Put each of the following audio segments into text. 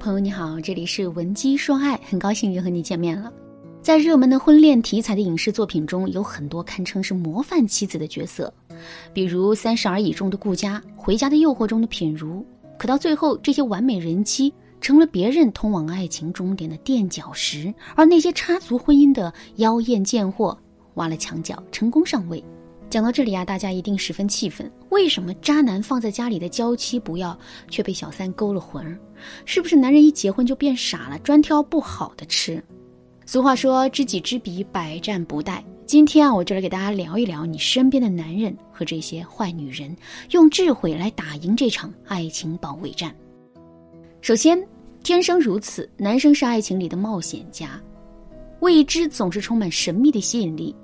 朋友你好，这里是文姬说爱，很高兴又和你见面了。在热门的婚恋题材的影视作品中，有很多堪称是模范妻子的角色，比如《30而已》中的顾佳，《回家的诱惑》中的品如。可到最后，这些完美人妻成了别人通往爱情终点的垫脚石，而那些插足婚姻的妖艳贱货挖了墙角成功上位。讲到这里啊，大家一定十分气愤，为什么渣男放在家里的娇妻不要，却被小三勾了魂儿？是不是男人一结婚就变傻了，专挑不好的吃？俗话说知己知彼，百战不殆。今天啊，我就来给大家聊一聊你身边的男人和这些坏女人，用智慧来打赢这场爱情保卫战。首先，天生如此，男生是爱情里的冒险家，未知总是充满神秘的吸引力。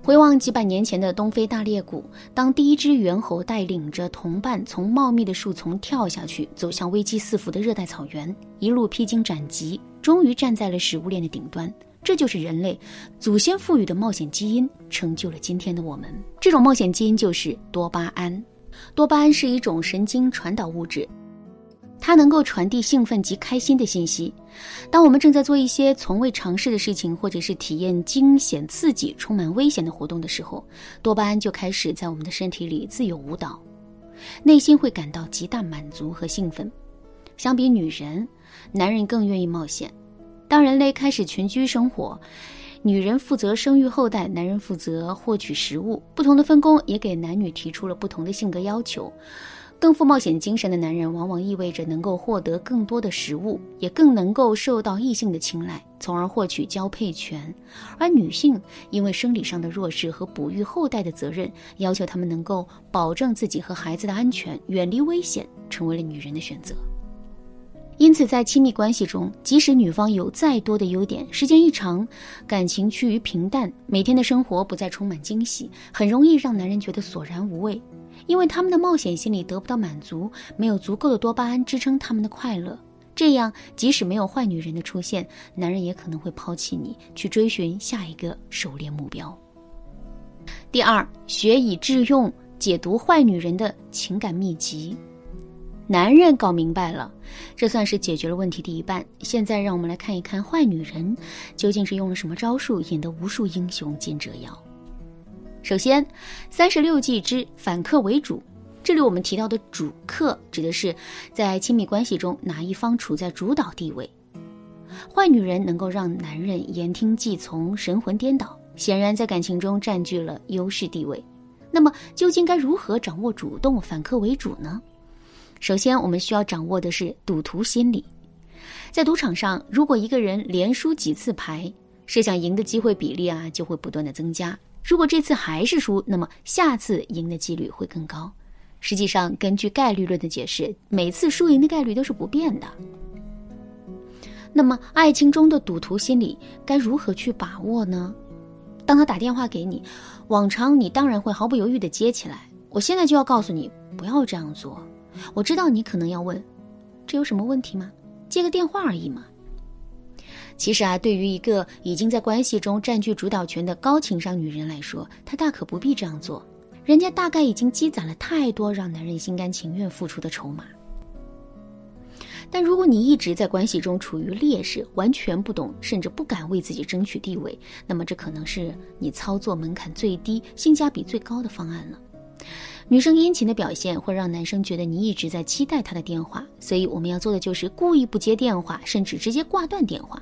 回望几百年前的东非大裂谷，当第一只猿猴带领着同伴从茂密的树丛跳下去，走向危机四伏的热带草原，一路披荆斩棘，终于站在了食物链的顶端。这就是人类祖先赋予的冒险基因，成就了今天的我们。这种冒险基因就是多巴胺。多巴胺是一种神经传导物质，它能够传递兴奋及开心的信息。当我们正在做一些从未尝试的事情，或者是体验惊险刺激充满危险的活动的时候，多巴胺就开始在我们的身体里自由舞蹈，内心会感到极大满足和兴奋。相比女人，男人更愿意冒险。当人类开始群居生活，女人负责生育后代，男人负责获取食物，不同的分工也给男女提出了不同的性格要求。更富冒险精神的男人往往意味着能够获得更多的食物，也更能够受到异性的青睐，从而获取交配权。而女性因为生理上的弱势和哺育后代的责任，要求她们能够保证自己和孩子的安全，远离危险，成为了女人的选择。因此在亲密关系中，即使女方有再多的优点，时间一长，感情趋于平淡，每天的生活不再充满惊喜，很容易让男人觉得索然无味。因为他们的冒险心理得不到满足，没有足够的多巴胺支撑他们的快乐。这样，即使没有坏女人的出现，男人也可能会抛弃你，去追寻下一个狩猎目标。第二，学以致用，解读坏女人的情感秘籍。男人搞明白了，这算是解决了问题的一半。现在让我们来看一看坏女人究竟是用了什么招数，引得无数英雄尽折腰。首先，36计之反客为主。这里我们提到的主客，指的是在亲密关系中哪一方处在主导地位。坏女人能够让男人言听计从，神魂颠倒，显然在感情中占据了优势地位。那么究竟该如何掌握主动，反客为主呢？首先，我们需要掌握的是赌徒心理。在赌场上，如果一个人连输几次牌，设想赢的机会比例就会不断的增加。如果这次还是输，那么下次赢的几率会更高。实际上，根据概率论的解释，每次输赢的概率都是不变的。那么，爱情中的赌徒心理该如何去把握呢？当他打电话给你，往常你当然会毫不犹豫地接起来。我现在就要告诉你，不要这样做。我知道你可能要问，这有什么问题吗？接个电话而已嘛。其实对于一个已经在关系中占据主导权的高情商女人来说，她大可不必这样做。人家大概已经积攒了太多让男人心甘情愿付出的筹码。但如果你一直在关系中处于劣势，完全不懂，甚至不敢为自己争取地位，那么这可能是你操作门槛最低、性价比最高的方案了。女生殷勤的表现会让男生觉得你一直在期待她的电话，所以我们要做的就是故意不接电话，甚至直接挂断电话。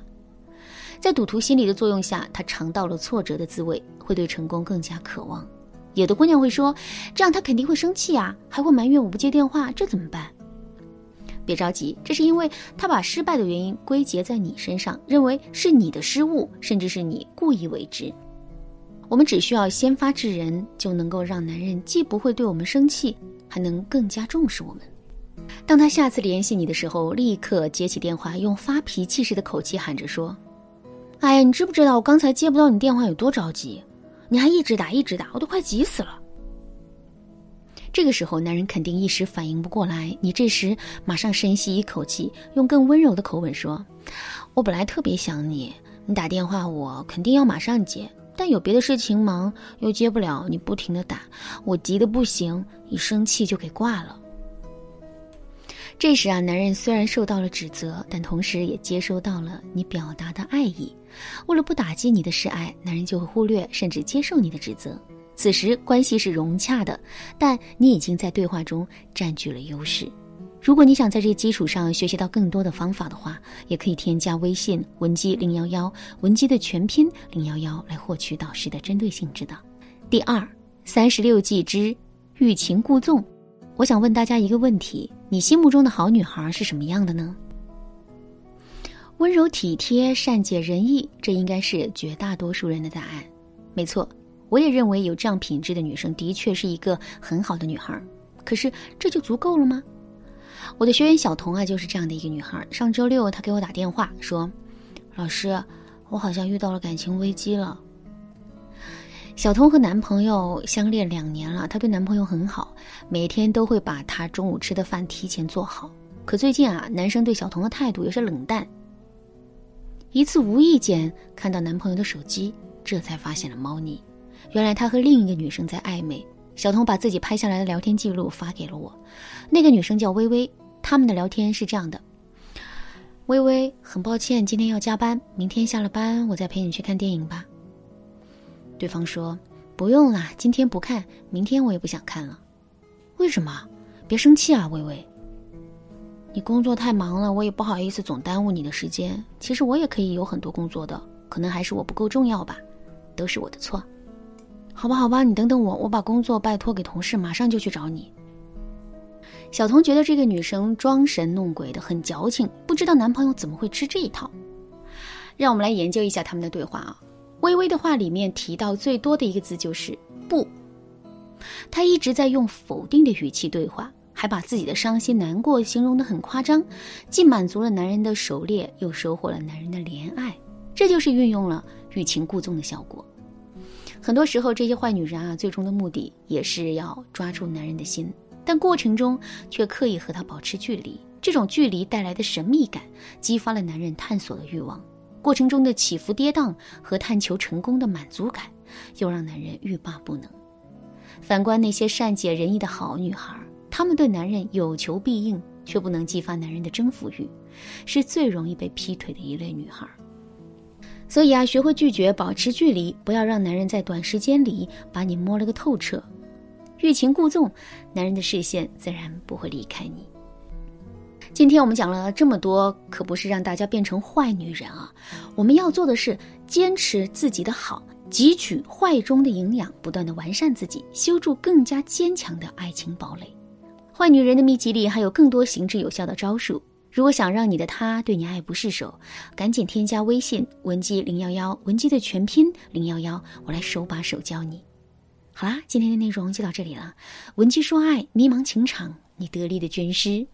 在赌徒心理的作用下，他尝到了挫折的滋味，会对成功更加渴望。有的姑娘会说，这样他肯定会生气啊，还会埋怨我不接电话，这怎么办？别着急，这是因为他把失败的原因归结在你身上，认为是你的失误，甚至是你故意为之。我们只需要先发制人，就能够让男人既不会对我们生气，还能更加重视我们。当他下次联系你的时候，立刻接起电话，用发脾气似的口气喊着说，哎呀，你知不知道我刚才接不到你电话有多着急？你还一直打，我都快急死了。这个时候，男人肯定一时反应不过来，你这时马上深吸一口气，用更温柔的口吻说，我本来特别想你，你打电话我肯定要马上接，但有别的事情忙又接不了，你不停地打，我急得不行，一生气就给挂了。这时啊，男人虽然受到了指责，但同时也接收到了你表达的爱意。为了不打击你的示爱，男人就会忽略甚至接受你的指责。此时关系是融洽的，但你已经在对话中占据了优势。如果你想在这基础上学习到更多的方法的话，也可以添加微信文姬011，文姬的全拼011来获取导师的针对性指导。第二，36计之欲擒故纵。我想问大家一个问题，你心目中的好女孩是什么样的呢？温柔体贴、善解人意，这应该是绝大多数人的答案。没错，我也认为有这样品质的女生的确是一个很好的女孩。可是这就足够了吗？我的学员小童啊，就是这样的一个女孩。上周六她给我打电话说，老师，我好像遇到了感情危机了。小童和男朋友相恋2年了，她对男朋友很好，每天都会把她中午吃的饭提前做好。可最近啊，男生对小童的态度有些冷淡。一次无意间看到男朋友的手机，这才发现了猫腻，原来他和另一个女生在暧昧。小童把自己拍下来的聊天记录发给了我，那个女生叫微微，他们的聊天是这样的：微微，很抱歉今天要加班，明天下了班我再陪你去看电影吧。对方说，不用啦，今天不看，明天我也不想看了。为什么？别生气啊，微微，你工作太忙了，我也不好意思总耽误你的时间，其实我也可以有很多工作的，可能还是我不够重要吧，都是我的错。好吧，你等等我，我把工作拜托给同事，马上就去找你。小童觉得这个女生装神弄鬼的，很矫情，不知道男朋友怎么会吃这一套。让我们来研究一下他们的对话啊。微微的话里面提到最多的一个字就是不，她一直在用否定的语气对话，还把自己的伤心难过形容得很夸张，既满足了男人的狩猎，又收获了男人的怜爱。这就是运用了欲擒故纵的效果。很多时候这些坏女人啊，最终的目的也是要抓住男人的心，但过程中却刻意和他保持距离，这种距离带来的神秘感激发了男人探索的欲望，过程中的起伏跌宕和探求成功的满足感又让男人欲罢不能。反观那些善解人意的好女孩，她们对男人有求必应，却不能激发男人的征服欲，是最容易被劈腿的一类女孩。所以啊，学会拒绝，保持距离，不要让男人在短时间里把你摸了个透彻。欲擒故纵，男人的视线自然不会离开你。今天我们讲了这么多，可不是让大家变成坏女人啊，我们要做的是坚持自己的好，汲取坏中的营养，不断的完善自己，修筑更加坚强的爱情堡垒。坏女人的秘籍里还有更多行之有效的招数，如果想让你的他对你爱不释手，赶紧添加微信文姬011，文姬的全拼011，我来手把手教你。好啦，今天的内容就到这里了。文姬说爱，迷茫情场，你得力的军师。